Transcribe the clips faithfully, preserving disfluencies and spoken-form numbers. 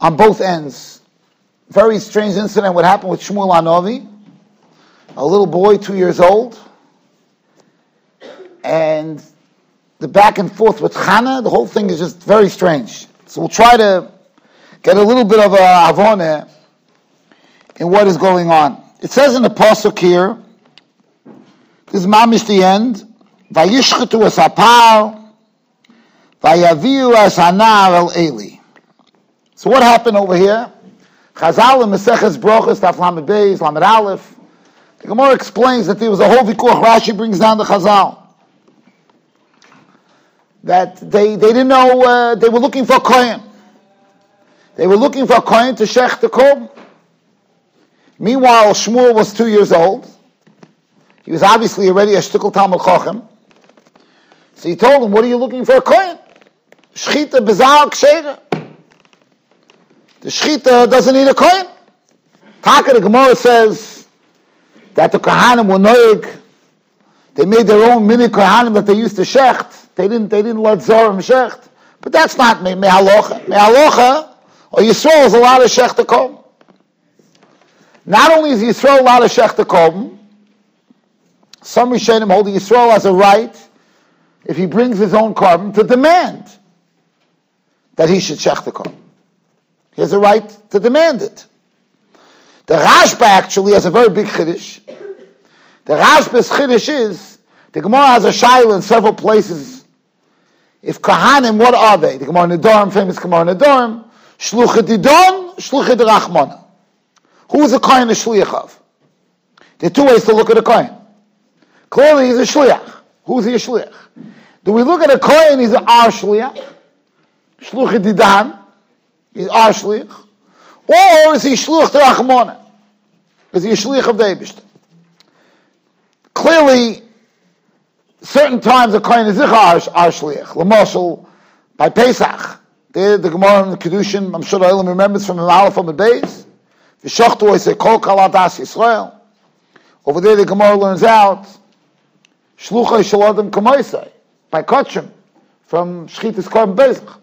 on both ends. Very strange incident what happened with Shmuel HaNovi, a little boy, two years old, and the back and forth with Chana, the whole thing is just very strange. So we'll try to get a little bit of a avoneh in what is going on. It says in the pasuk here, this is mamish the end, Vayishchetu es hapar, vayaviu es hanar el Eli. So what happened over here? Chazal in Maseches Brochos, Taf Lamed Beis, Lamed Aleph. The Gemara explains that there was a whole vikuach. Rashi brings down the Chazal that they, they didn't know, uh, they were looking for a kohen. They were looking for a kohen to shech the korban. Meanwhile, Shmuel was two years old. He was obviously already a shtikl Talmud Chacham. So he told him, what are you looking for a kohen? Shechita bizar ksheira. The shechita doesn't need a kohen. Taka, the Gemara says that the kohanim were noeg. They made their own mini kohanim that they used to shecht. They didn't, they didn't let Zorim shecht. But that's not me, me halacha. Me halacha, or Yisrael is allowed to shecht the korban. Not only is Yisrael allowed to shech the korban, some Rishonim hold that Yisrael has a right, if he brings his own korban, to demand that he should shech the korban. He has a right to demand it. The Rashba actually has a very big chiddush. The Rashba's chiddush is, the Gemara has a shayla in several places. If Kohanim, what are they? The Gemara Nedarim, famous Gemara Nedarim, Shluchid Didon, Shluchid Rachmana. Who is a kohen a shliach of? There are two ways to look at a kohen. Clearly he's a shliach. Who is he a shliach? Do we look at a kohen, he's our shliach? Shluch didan, he's our shliach. Or is he shluch terachmona? Is he a shliach of the Eibishter? Clearly, certain times a kohen is our shliach. L'moshel, by Pesach. There, the Gemara and the Kaddushin, I'm sure the Elam remembers from the Aleph on the Beis. Over there, the Gemara learns out Shluchai Shaladim Kamoisai by Kachim from Shchitis Korban Pesach.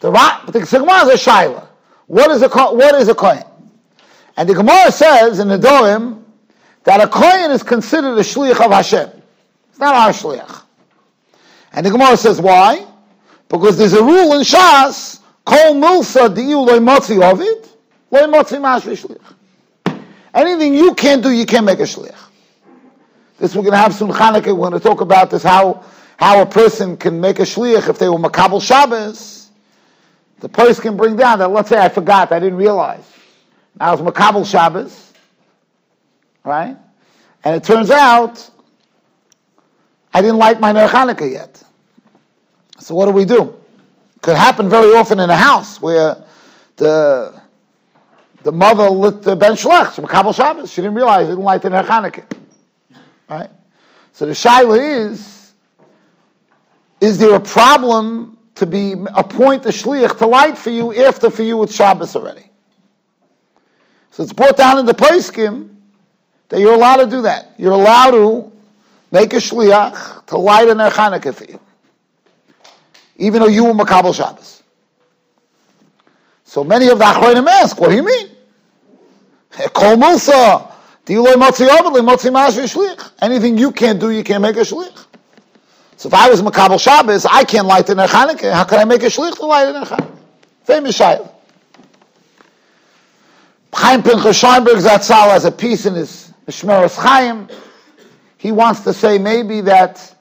The Gemara is a Shaila. What is a what is a kohen? And the Gemara says in the Nedarim that a kohen is considered a shliach of Hashem. It's not our shliach. And the Gemara says why? Because there's a rule in Shas Kol Milsa Diu Loimotzi Ovid. Anything you can't do, you can't make a shliach. This we're going to have soon Chanukah. We're going to talk about this, how how a person can make a shliach if they were makabel Shabbos. The person can bring down that, let's say I forgot, I didn't realize. I was makabel Shabbos, right? And it turns out, I didn't light my ner Chanukah yet. So what do we do? Could happen very often in a house where the... The mother lit the ben shlach, she makabel Shabbos. She didn't realize it didn't light in her Chanukah. Right? So the shaila is, is there a problem to be appoint the shliach to light for you after for you it's Shabbos already? So it's brought down in the Poskim that you're allowed to do that. You're allowed to make a shliach to light in her Chanukah for you, even though you were makabel Shabbos. So many of the Achronim ask, what do you mean? Anything you can't do, you can't make a shlich. So if I was makabel Shabbos, I can't light the ner Chanukah. How can I make a shlich to light the ner Chanukah? Famous shayla. Chaim Pinchot Scheinberg Zatzal has a piece in his Mishmeros Chaim. He wants to say maybe that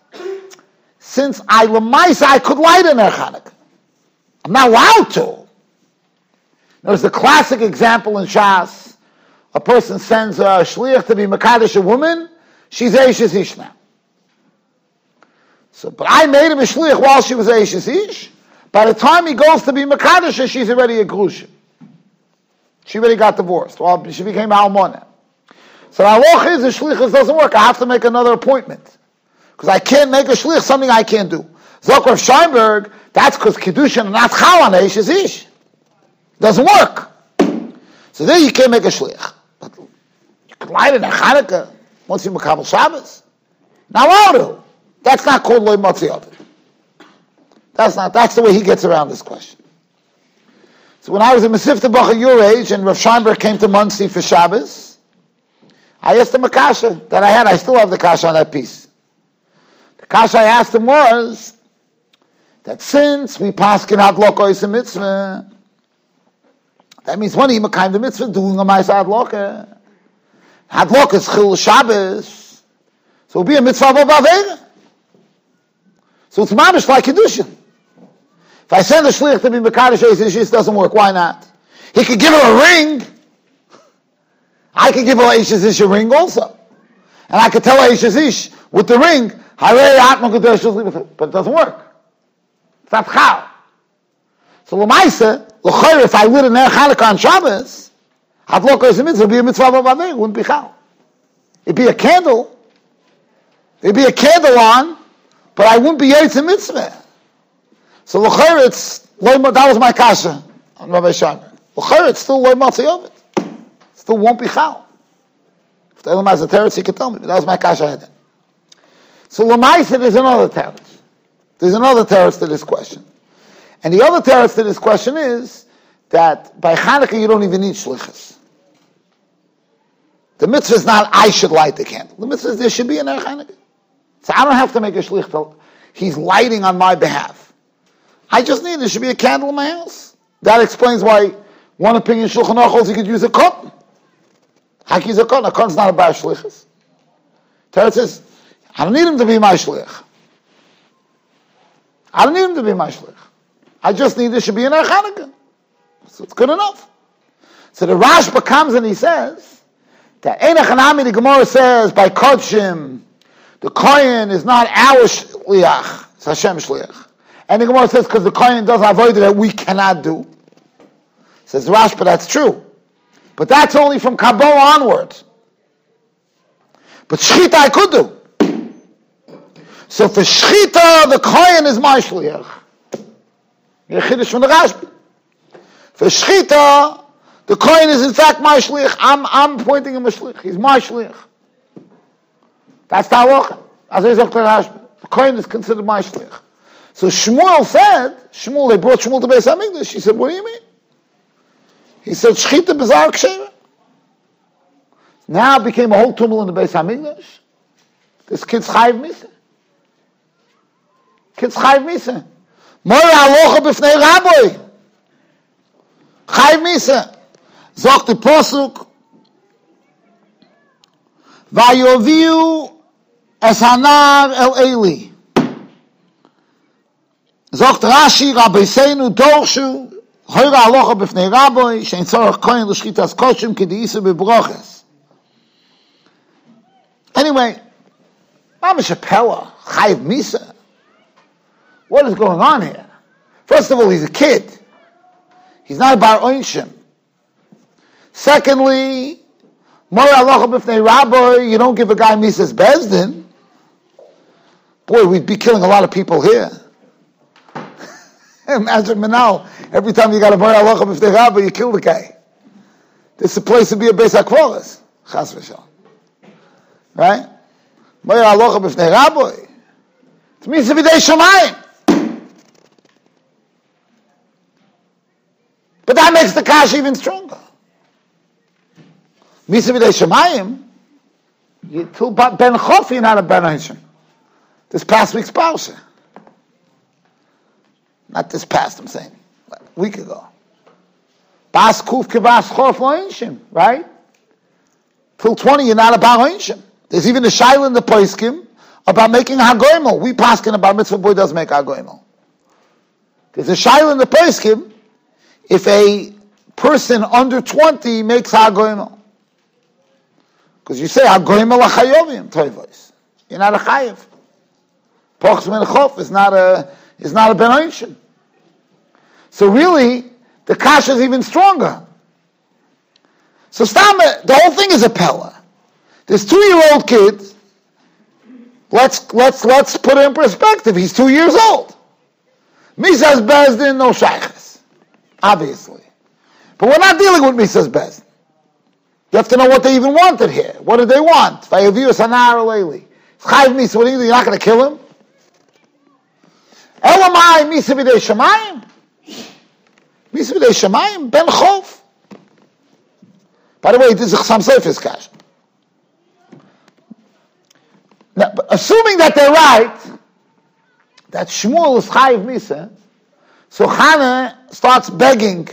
since I lemaisa, I could light the ner Chanukah. I'm not allowed to. There's the classic example in Shas. A person sends a shliach to be mekadesh a woman. She's eishes ish now. So, but I made him a shliach while she was eishes ish. By the time he goes to be mekadesh, she's already a grusha. She already got divorced. Well, she became almona. So the halacha is the shliach doesn't work. I have to make another appointment because I can't make a shliach something I can't do. Zokov Scheinberg. That's because kiddushin not chal on eishes ish. Doesn't work. So there you can't make a shliach. But you can light it in Chanukah once you makabel Shabbos. Now how That's not called loy matzi ovid. That's not. That's the way he gets around this question. So when I was in Masifta Bacha your age, and Rav Scheinberg came to Monsey for Shabbos, I asked him a kasha that I had. I still have the kasha on that piece. The kasha I asked him was that since we paskin ad loka is a mitzvah, that means when he mekayim the mitzvah, doing a ma'aseh ad loka. Ad loka is chil Shabbos, so it will be a mitzvah b'avera. So it's mamish like Kiddushin. If I send a shliach to be mekadosh eishes, doesn't work. Why not? He could give her a ring. I could give her eishes a ring also, and I could tell her eishes with the ring, harei atma kadosh, but it doesn't work. It's not chal. So l'maisa, l'chayr, if I lit an er Chanukah on Shabbos, hadlok is a mitzvah, it'd be a mitzvah b'avei, it wouldn't be chal. It'd be a candle. It'd be a candle on, but I wouldn't be yetz a mitzvah. So l'chayr, it's, that was my kasha on Rabbi Scheinberg. L'chayr, it's still loy matzi of it. Still won't be chal. If the Elam has a teretz, he could tell me, but that was my kasha head. So l'maisa, there's another teretz. There's another teretz to this question. And the other teretz to this question is that by Chanukah you don't even need shlichus. The mitzvah is not, I should light the candle. The mitzvah is, there should be an er Chanukah. So I don't have to make a shlich till he's lighting on my behalf. I just need, there should be a candle in my house. That explains why one opinion Shulchan Aruch holds you could use a cotton. How can you use a cotton? A cotton's not a bar shlichus. Teretz says, I don't need him to be my shlich. I don't need him to be my shlich. I just need there should be an er Chanukah. So it's good enough. So the Rashba comes and he says that ein achanami, the Gemara says by kodshim, the kohen is not our shliach, it's Hashem shliach. And the Gemara says because the kohen does avoid that we cannot do. Says Rashba, that's true, but that's only from Kabbalah onward. But shchita I could do. So for Shechita, the Kohen is my Shliach. Yechidish from the Rashbi. For Shechita, the Kohen is in fact my Shliach. I'm, I'm pointing him a Shliach. He's my Shliach. That's the halacha. As is the Rashbi. The Kohen is considered my Shliach. So Shmuel said, Shmuel, they brought Shmuel to Beis HaMikdash. He said, what do you mean? He said, Shechita bizarre Ksheva. Now it became a whole tumult in the Beis HaMikdash. This kid's Chayiv Misa. Kids Chayiv Misa. Mora alocha b'fnei Rabbi. Chayiv Misa. Zok the posuk. Vayoviu es hanar el Eli. Zok the Rashi, Rabbi Seinu, Dorshu. Hora alocha b'fnei Rabbi. Shein tzorach koyin l'shchitas koshim k'di'isu b'broches. Anyway, Mama Shapella, Chayiv Misa. What is going on here? First of all, he's a kid. He's not a bar oinshim. Secondly, Mor Alocha b'fnei Rabbi, you don't give a guy Mises Bezdin. Boy, we'd be killing a lot of people here. Imagine now, every time you got a Mor Alocha b'fnei Rabbi, you kill the guy. This is a place to be a Beis HaKvoros. Chas v'shal. Right? Mor Alocha b'fnei Rabbi. It's Mises B'dei Shamayim. But that makes the kasha even stronger. Misa v'dei Shemayim, you two ben chofi, not a ben Hashem. This past week's parsha, not this past, I'm saying, like a week ago. Bas kuf kivas chof lo'enshim, right? Till twenty, you're not a ben Hashem. There's even a shayla in the Poskim about making hagoimel. We paskin about mitzvah boy does make hagoimel. There's a shayla in the Poskim. If a person under twenty makes hagoimel, because you say hagoimel lachayovim toivos, you're not a chayiv. Pochs min chof is not a is not a ben oishin. So really, the kasha is even stronger. So stam, the whole thing is a pella. This two-year-old kid, let's let's let's put it in perspective. He's two years old. Misas bezdin no shayches. Obviously. But we're not dealing with Mises Bezdin. You have to know what they even wanted here. What did they want? Vayaviu Sanar Leili. It's Chayiv Misa. What are you doing? You're not going to kill him? Elamai Misa B'dei Shemayim? Misvidei Shemayim ben Chof. By the way, this is a Chassam Sefer's kasha. Now, assuming that they're right, that Shmuel is Chayiv Misa, so Chana starts begging.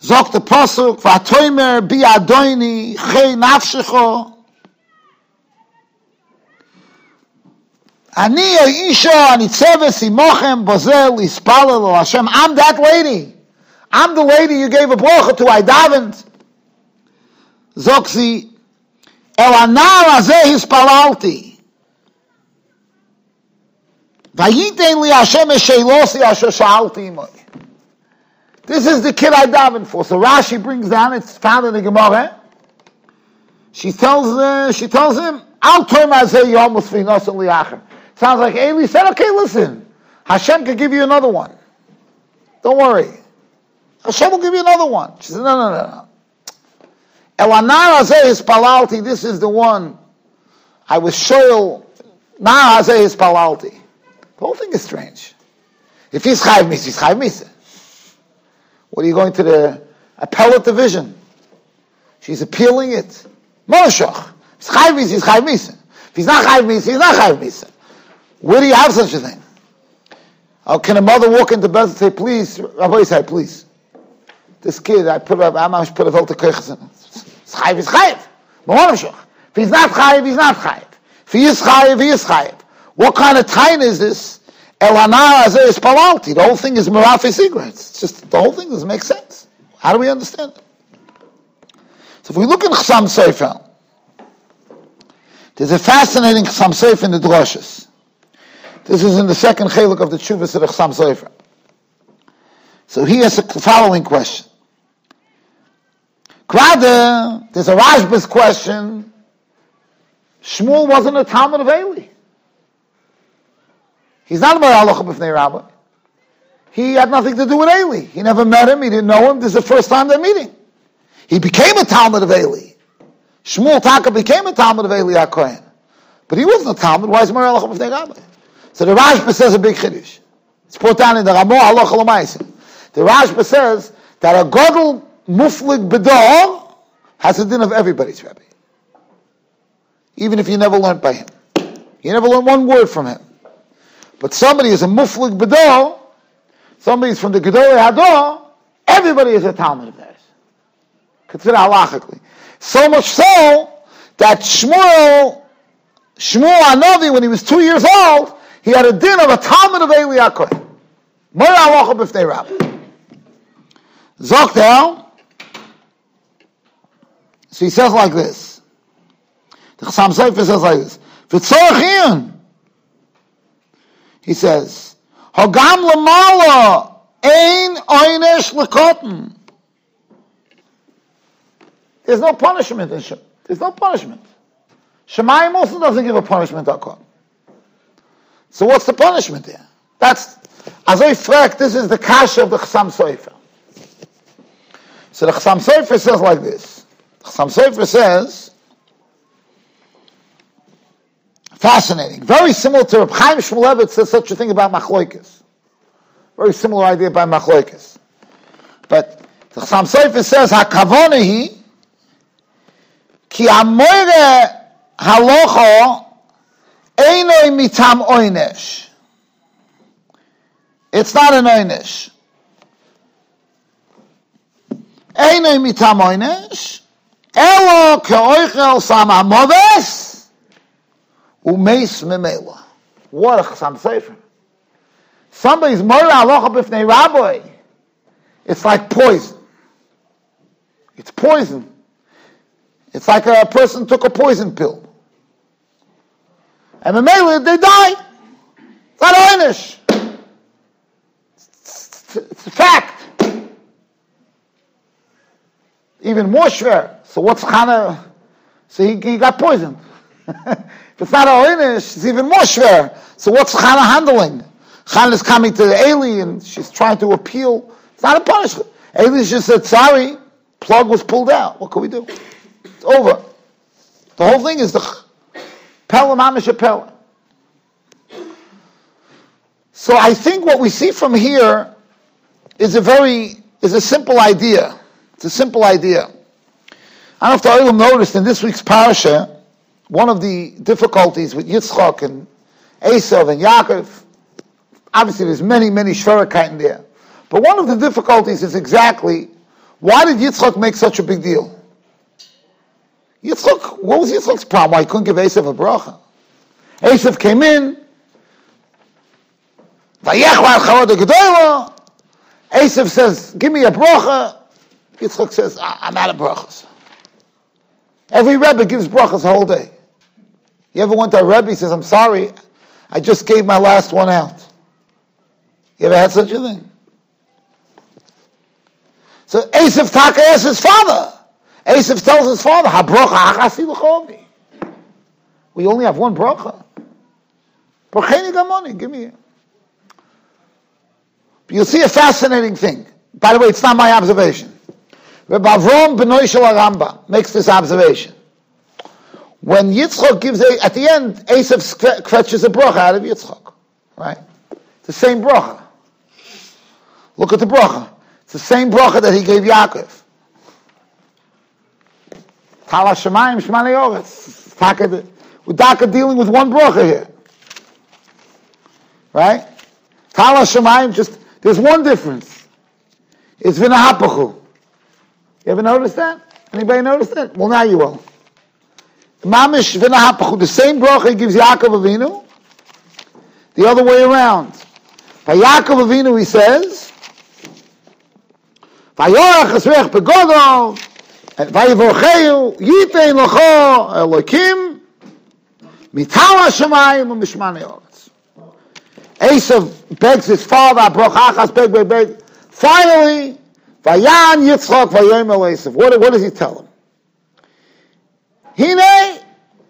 Zok the Pasuk, V'atoymer bi adoini chei nafshecho. Ani ha'isha anitzeves imochem bozel ispalel al Hashem. I'm that lady. I'm the lady you gave a bracha to. I davened. Zokzi el anar hazeh hispalalti. Vayitein li Hashem esheilosi asher sha'alti imoi. This is the kid I davened for. So Rashi brings down, it's found in the Gemara. She tells uh, she tells him, Alter Slabodka. Sounds like Eli said, okay, listen, Hashem could give you another one. Don't worry. Hashem will give you another one. She said, no, no, no, no. This is the one. I was shoyl. The whole thing is strange. If he's Chayiv Misa, he's Chayiv Misa. What are you going to the appellate division? She's appealing it. Moloshach. If he's Chayiv Misa, he's Chayiv Misa. If he's not Chayiv Misa, he's not Chayiv Misa. Where do you have such a thing? Oh, can a mother walk into bed and say, please, Rabbi Yisai, please. This kid, I put up, I'm put a Alter Kirchas in it. It's Chayiv, it's Chayiv. Moloshach. If he's not Chayiv, he's not Chayiv. If he is Chayiv, he is Chayiv. What kind of time is this? The whole thing is Merafi cigarettes. It's just, the whole thing doesn't make sense. How do we understand it? So if we look in Chassam Seif, there's a fascinating Chassam Seif in the Droshas. This is in the second Cheluk of the Tshuva Sidduch Sam Sefer. So he has the following question. Krada, there's a Rashba's question. Shmuel wasn't a Talmud of Eli. He's not a Baralocha B'fnei Rabbah. He had nothing to do with Eli. He never met him. He didn't know him. This is the first time they're meeting. He became a Talmud of Eli. Shmuel Taka became a Talmud of Eli HaKohen. But he wasn't a Talmud. Why is he Baralocha B'fnei Rabbah? So the Rashba says a big Kiddush. It's put down in the Ramah Halacha L'maaseh. The Rashba says that a Godel Muflig B'dor has a din of everybody's Rebbe. Even if you never learned by him. You never learned one word from him. But somebody is a Muflig B'dor, somebody is from the Gedolei Hador, everybody is a Talmud of theirs. Consider halachically. So much so that Shmuel, Shmuel HaNovi, when he was two years old, he had a din of a Talmud of Eli HaKohen. Mor halacha b'fnei Rabbah. Zok down. So he says like this. The Chassam Sofer says like this. V'tzorach iyon. He says, Hogam Lamala Ein Oynesh Lekotten. There's no punishment in Shem. There's no punishment. Shemayim also doesn't give a punishment to Akon. So what's the punishment there? That's Azoi Frek, this is the kasha of the Chassam Sofer. So the Chassam Sofer says like this. The Chassam Sofer says, fascinating. Very similar to Reb Chaim Shmulevitz says such a thing about Machloikas. Very similar idea by Machloikas. But the Chassam Sofer says, HaKavonehi Ki Amoire Halocho Einoi Mitam Oynesh. It's not an Oynesh. Einoi Mitam Oynesh Elo Keoichel Sam Amoves Umeis Memela. What a Chassam Sofer. Somebody's murder halacha b'fnei Rabbi. It's like poison. It's poison. It's like a person took a poison pill. And Memela, they die. It's not einish. It's, it's a fact. Even more shver. So what's Chana? So he, he got poisoned. If it's not a oynish, it's even more shver. So what's Chana handling? Chana is coming to Eli and she's trying to appeal. It's not a punishment. Eli just said, sorry, plug was pulled out. What can we do? It's over. The whole thing is the Pella Mamish Pella. So I think what we see from here is a very, is a simple idea. It's a simple idea. I don't know if the Olam noticed in this week's parasha, one of the difficulties with Yitzchak and Esav and Yaakov, obviously there's many, many shvarikot in there. But one of the difficulties is exactly, why did Yitzchak make such a big deal? Yitzchak, what was Yitzchak's problem? Why he couldn't give Esav a bracha? Esav came in, Esav says, give me a bracha. Yitzchak says, I'm out of brachas. Every Rebbe gives brachas the whole day. You ever went to a Rebbe, he says, I'm sorry, I just gave my last one out. You ever had such a thing? So Esav Taka asks his father. Esav tells his father, Ha-bracha achasi l'chovni. We only have one bracha. Bracheni gamoni, give me. You'll see a fascinating thing. By the way, it's not my observation. Rabbeinu Avraham b'no shel HaRambam makes this observation. When Yitzchak gives, a, at the end, Esav fetches a bracha out of Yitzchak. Right? It's the same bracha. Look at the bracha. It's the same bracha that he gave Yaakov. Tal ha-shamayim shmani oretz. We're not dealing with one bracha here. Right? Tal ha-shamayim, just, there's one difference. It's v'nahapachu. You ever notice that? Anybody notice that? Well, now you will. Mamish v'nahapachu, the same bracha he gives Yaakov Avinu, the other way around. By Yaakov Avinu he says, Vayorach esrech begodol, vayivorcheyu, yitein locho, elokim, mitala shamayim, u'mishmane oretz. Esav begs his father, brochachas beg, beg, beg. Finally, Vayan Yitzchak Vayomer Esav. What, what does he tell him? Hine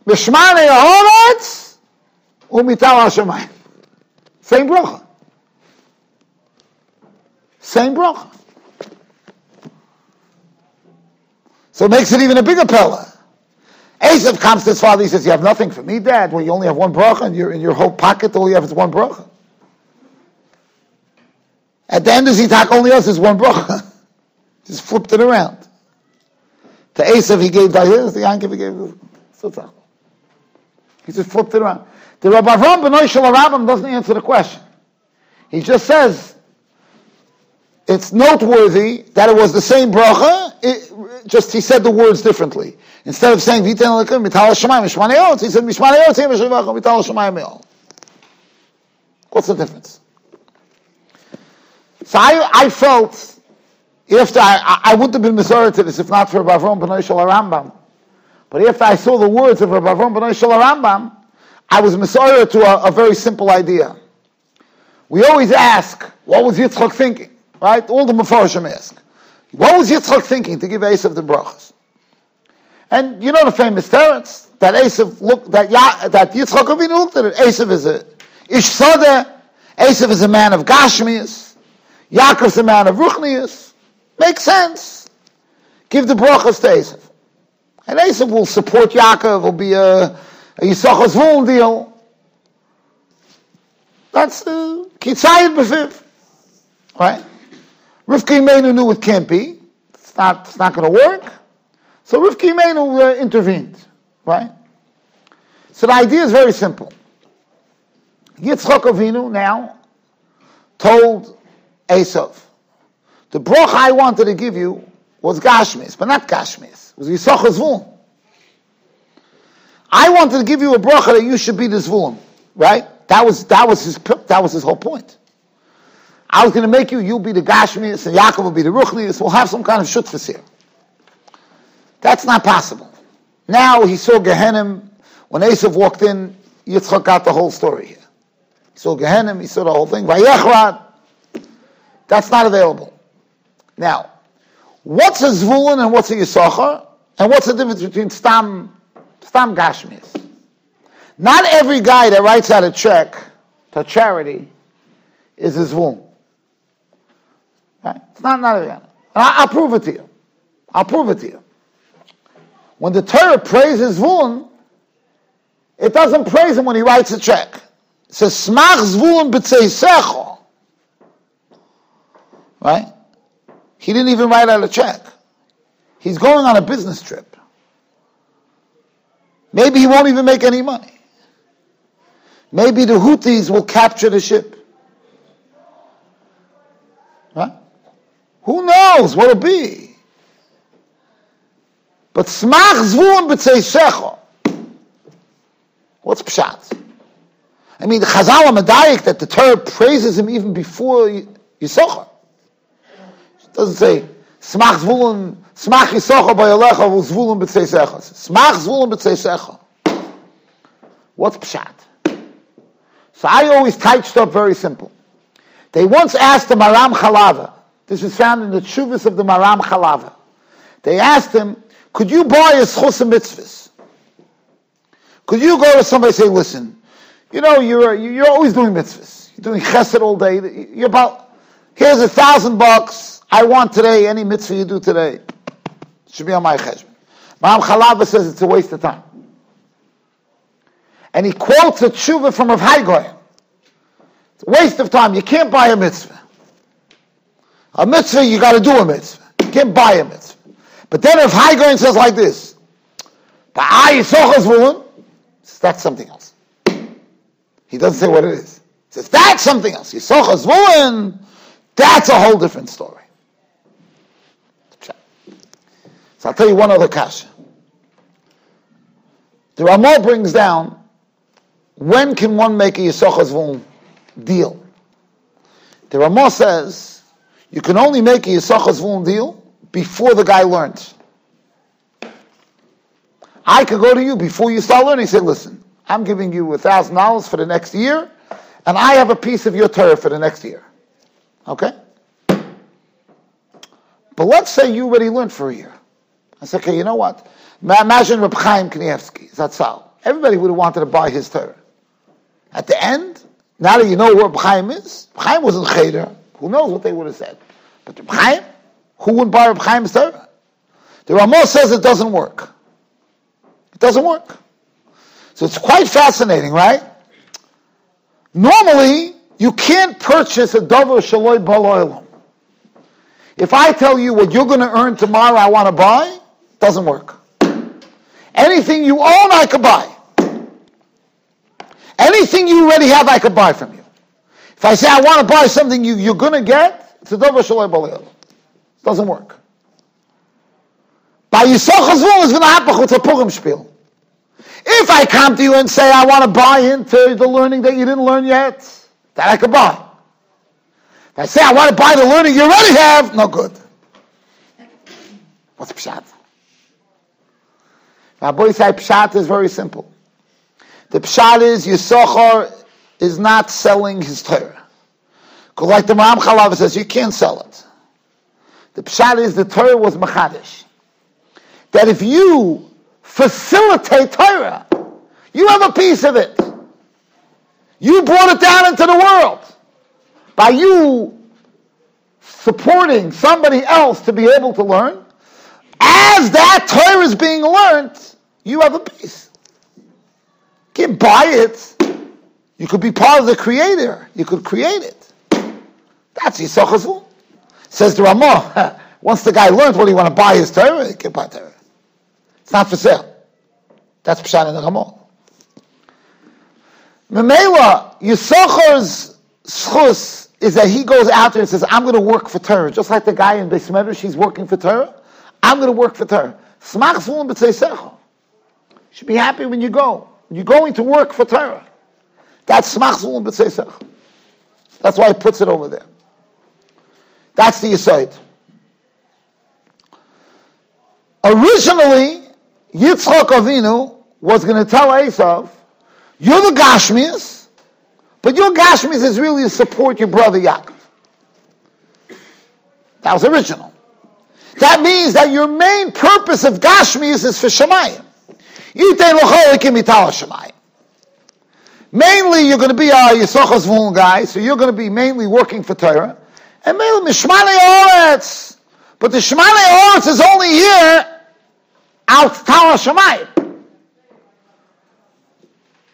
b'shmanei ha'oretz u'mital ha'shamayim. Same bracha. Same bracha. So it makes it even a bigger pella. Esav comes to his father. He says, "You have nothing for me, Dad. Well, you only have one bracha, and you're in your whole pocket. All you have is one bracha." At the end of Zitak, only us is one bracha. Just flipped it around. To Esav he gave Dayas, to Yankov he gave Sotzach. He just flipped it around. The Rabbeinu Avraham b'no shel HaRambam doesn't answer the question. He just says, it's noteworthy that it was the same bracha, it, just he said the words differently. Instead of saying, V'itein l'kim, mital ha'shamayim, mishmanei oretz, he said, mishmanei oretz, mital ha'shamayim me'ol. What's the difference? So I, I felt, after I, I wouldn't have been misordered to this if not for Rabbeinu Avraham b'no shel HaRambam. But after I saw the words of Rabbeinu Avraham b'no shel HaRambam, I was misordered to a, a very simple idea. We always ask, what was Yitzchak thinking? Right? All the Mefarshim ask. What was Yitzchak thinking to give Esav the brachas? And you know the famous teretz that Esav looked, that, ya, that Yitzchak Avinu looked at it. Esav is a ish sadeh. Esav is a man of Gashmias. Yaakov's the man of Ruchnius. Makes sense. Give the brachas to Esav. And Esav will support Yaakov, will be a, a Yisachar Zvulun deal. That's the Kitzayit B'fiv. Right? Rivka Imeinu knew it can't be. It's not, it's not going to work. So Rivka Imeinu uh, intervened. Right? So the idea is very simple. Yitzchak Avinu now told Esav, the bracha I wanted to give you was Gashmis, but not Gashmis. It was Yisachar Zvulun. I wanted to give you a bracha that you should be the Zvulun, right? That was that was his that was his whole point. I was going to make you, you'll be the Gashmis, and Yaakov will be the Ruchnius. We'll have some kind of shutfus here. That's not possible. Now he saw Gehenim. When Esav walked in, Yitzchak got the whole story here. He saw Gehenim. He saw the whole thing. Vayechrad. That's not available. Now, what's a Zvulun and what's a Yisachar? And what's the difference between Stam, Stam Gashmis? Not every guy that writes out a check to charity is a Zvulun. Right? It's not, not every guy. And I, I'll prove it to you. I'll prove it to you. When the Torah praises Zvulun, it doesn't praise him when he writes a check. It says, Smach Zvulun b'tzeisecho. Right? He didn't even write out a check. He's going on a business trip. Maybe he won't even make any money. Maybe the Houthis will capture the ship. Right? Who knows what it'll be? But smach zvun b'tzei shecho. What's pshat? I mean, the Chazal HaMadayik that the Torah praises him even before Yisachar. It doesn't say smach zvulun, smach Yisachar b'yalecha v'zvulun b'tzei shecho. Smach zvulun b'tzei shecho. What's pshat? So I always touched up very simple. They once asked the Maram Chalava. This is found in the Tshuvas of the Maram Chalava. They asked him, could you buy a schus and mitzvahs? Could you go to somebody and say, listen, you know, you're you're always doing mitzvahs. You're doing chesed all day. You're about, here's a thousand bucks. I want today, any mitzvah you do today, it should be on my cheshbon. Maram Chalava says it's a waste of time. And he quotes a tshuva from Rav Haigoyim. It's a waste of time. You can't buy a mitzvah. A mitzvah, you got to do a mitzvah. You can't buy a mitzvah. But then Rav Haigoyim says like this, that's something else. He doesn't say what it is. He says, that's something else. That's a whole different story. So I'll tell you one other kasha. The Ramah brings down, when can one make a Yisachar Zvulun deal? The Ramah says, you can only make a Yisachar Zvulun deal before the guy learns. I could go to you before you start learning and say, listen, I'm giving you one thousand dollars for the next year, and I have a piece of your Torah for the next year. Okay? But let's say you already learned for a year. I say, okay, you know what? Imagine Reb Chaim Knievsky, Zatzal. Everybody would have wanted to buy his Torah. At the end, now that you know where Reb Chaim is, Reb Chaim was in Cheder. Who knows what they would have said? But Reb Chaim, who wouldn't buy Reb Chaim's Torah? The Ramah says it doesn't work. It doesn't work. So it's quite fascinating, right? Normally, you can't purchase a davar shaloi baloilum. If I tell you what you're going to earn tomorrow, I want to buy, it doesn't work. Anything you own, I could buy. Anything you already have, I could buy from you. If I say I want to buy something you, you're going to get, it's a davar shaloi baloilum. It doesn't work. By Yisachar Zvulun is going to happen. It's a Purim spiel. If I come to you and say I want to buy into the learning that you didn't learn yet, that I could buy. If I say I want to buy the learning you already have, no good. What's pshat? Now, boys, say pshat is very simple. The pshat is Yisachar is not selling his Torah. Because, like the Maram Chalava says, you can't sell it. The pshat is the Torah was machadish. That if you facilitate Torah, you have a piece of it. You brought it down into the world. By you supporting somebody else to be able to learn, as that Torah is being learned, you have a piece. You can't buy it. You could be part of the creator. You could create it. That's Yisachar Zvulun. Says the Ramah, once the guy learns what he want to buy his Torah, he can buy Torah. It's not for sale. That's Pshat in the Ramon. Memela, Yisachar's schus is that he goes out there and says, I'm going to work for Torah. Just like the guy in Beis HaMikdash, he's working for Torah. I'm going to work for Torah. Smach Zvulun b'tzei shecho. You should be happy when you go. You're going to work for Torah. That's Smach Zvulun b'tzei shecho. That's why he puts it over there. That's the Yisod. Originally, Yitzchak Avinu was going to tell Esav, you're the Gashmias, but your Gashmias is really to support your brother Yaakov. That was original. That means that your main purpose of Gashmias is for Shemayim. Mainly, you're going to be a Yisachar Zvulun guy, so you're going to be mainly working for Torah. And mainly, Mishmalei Oretz. But the Shemalei Oretz is only here out Tala Shemayim.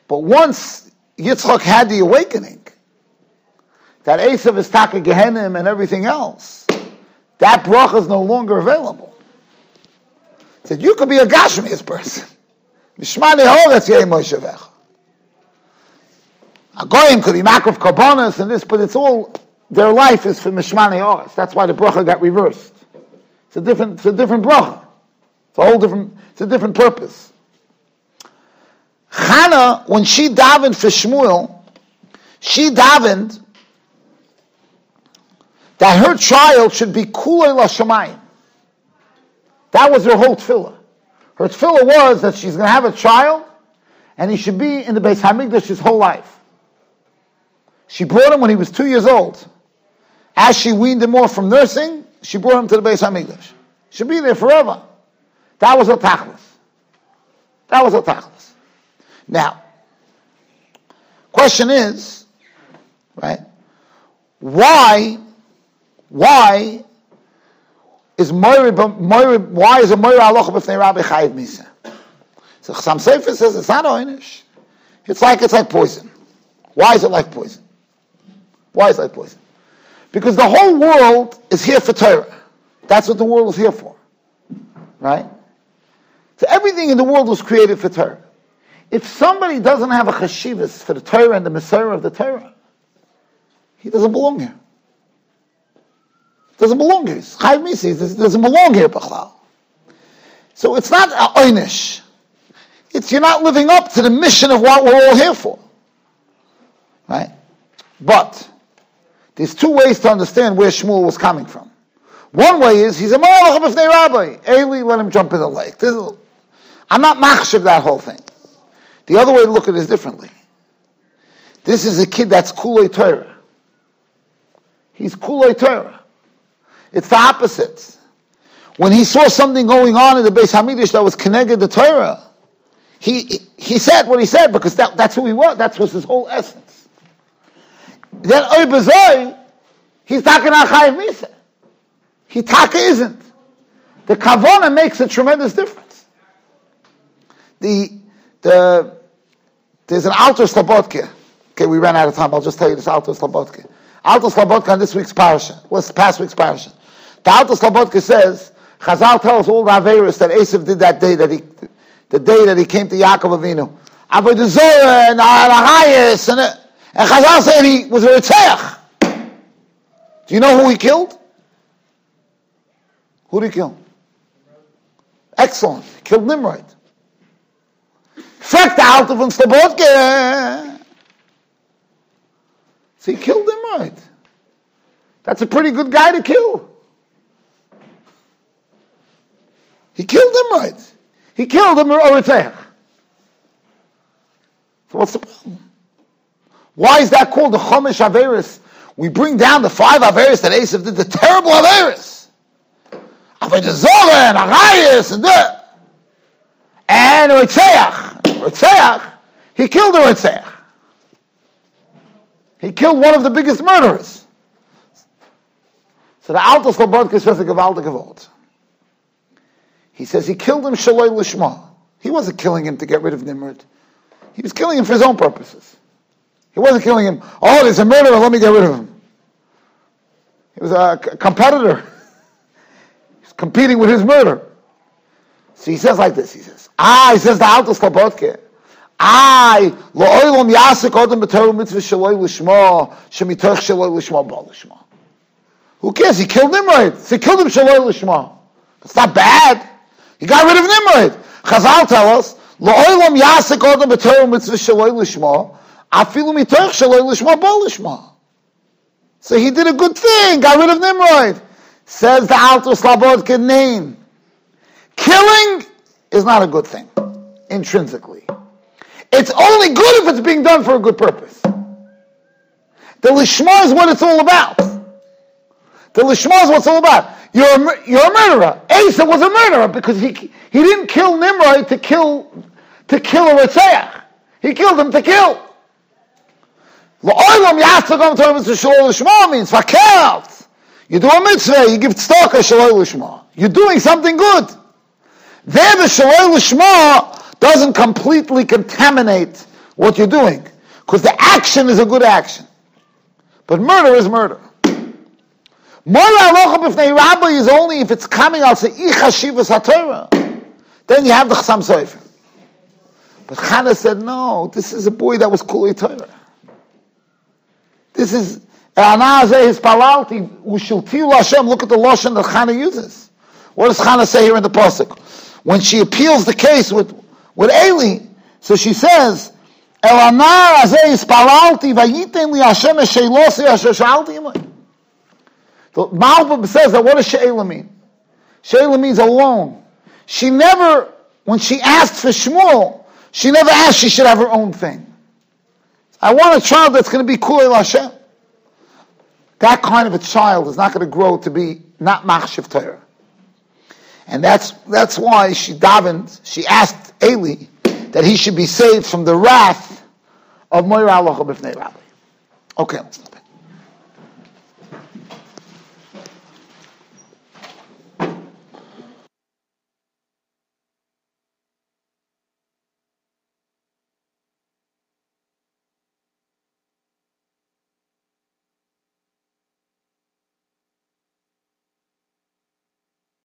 But once Yitzchak had the awakening that Esav is taka Gehenim and everything else, that bracha is no longer available. He said, you could be a Gashmias person. Mishmani Horetz Yei Moishevecha. A goyim could be Makov Kabonis and this, but it's all, their life is for Mishmani Horetz. That's why the bracha got reversed. It's a different, it's a different bracha. It's a whole different, it's a different purpose. Chana, when she davened for Shmuel, she davened that her child should be Kulei Lashamayim. That was her whole tefillah. Her tefillah was that she's going to have a child, and he should be in the Beis HaMikdash his whole life. She brought him when he was two years old. As she weaned him off from nursing, she brought him to the Beis HaMikdash. He should be there forever. That was her tachlis. That was her tachlis. Now, question is, right, why, why is Moira, why is a Moira Alocha b'fnei Rabbi Chayiv Misa? So Chassam Sefer says it's not oinish. It's like, it's like poison. Why is it like poison? Why is it like poison? Because the whole world is here for Torah. That's what the world is here for. Right? So everything in the world was created for Torah. If somebody doesn't have a chashivas for the Torah and the Messiah of the Torah, he doesn't belong here. Doesn't belong here. Chayiv Misa doesn't belong here, Bachlal. So it's not oynish. It's you're not living up to the mission of what we're all here for. Right? But there's two ways to understand where Shmuel was coming from. One way is he's a malach b'fnei Rabbi. Eli, let him jump in the lake. This is, I'm not machshav that whole thing. The other way to look at it is differently. This is a kid that's kulei Torah. He's kulei Torah. It's the opposite. When he saw something going on in the Beis Hamikdash that was connected to Torah, he he said what he said because that, that's who he was. That was his whole essence. Then Oy B'Zoi, he's taka not Chayiv Misa. He taka isn't. The kavana makes a tremendous difference. The the there's an Alter Slabodka. Okay, we ran out of time. I'll just tell you this Alter Slabodka. Alter Slabodka on this week's parasha. What's past week's parasha? The Alter Slabodka says, Chazal tells all the Averis that Esav did that day, that he, the day that he came to Yaakov Avinu. Avodah Zorah and Arachayis, and, and Chazal said he was a Ritzach. Do you know who he killed? Who did he kill? Excellent. He killed Nimrod. Frek the Alter von Slabodka. So he killed him, right? That's a pretty good guy to kill. He killed him, right? He killed him, or So what's the problem? Why is that called the Chomesh Averis? We bring down the five Averis that Esav did, the terrible Averis. Avodah Zorah and Arayis and the and Ritzeach. Ritzeach. He killed the Ritzeach. He killed one of the biggest murderers. So the Alter Slabodka says a gevaldik avot. He says he killed him shaloi lishma. He wasn't killing him to get rid of Nimrod. He was killing him for his own purposes. He wasn't killing him, oh, there's a murderer, let me get rid of him. He was a competitor. He's competing with his murder. So he says like this, he says, ah, he says the Alter Slabodka, I la'olam yasik odem b'toru mitzvah shaloi lishma shemitoch shaloi lishma ba lishma. Who cares? He killed Nimrod. So he killed him shaloi lishma. It's not bad. He got rid of Nimrod. Chazal tell us la'olam yasik odem b'toru mitzvah shaloi lishma afilu mitoch shaloi lishma ba lishma. So he did a good thing. Got rid of Nimrod. Says the Alter Slabodka name. Killing is not a good thing intrinsically. It's only good if it's being done for a good purpose. The lishma is what it's all about. The lishma is what it's all about. You're a, you're a murderer. Asa was a murderer because he he didn't kill Nimrod to kill to kill a Ritzeach. He killed him to kill. L'olam yasagam torim to shaloi lishma means fakelt. You do a mitzvah, you give tzedakah shaloi lishma. You're doing something good. There the shaloi lishma doesn't completely contaminate what you're doing. Because the action is a good action. But murder is murder. Rabbi is only if it's coming out to Ichashivas. Then you have the Chassam Seif. But Chana said, no, this is a boy that was Kuli Torah. This is Anazeh his palalti. Ushiltil Hashem. Look at the lashon that Chana uses. What does Chana say here in the pasuk? When she appeals the case with with Eli, so she says, Elanar Azeh his palalti vayiten li Hashem esheilosei asher shalti imay. The Malbim says that what does she'ela mean? She'ela means alone. She never, when she asked for Shmuel, she never asked she should have her own thing. I want a child that's going to be Kulei L'Hashem. That kind of a child is not going to grow to be not Machshav Torah. And that's that's why she davened, she asked Eli that he should be saved from the wrath of Moira Alocha B'fnei Rabbi. Okay, let's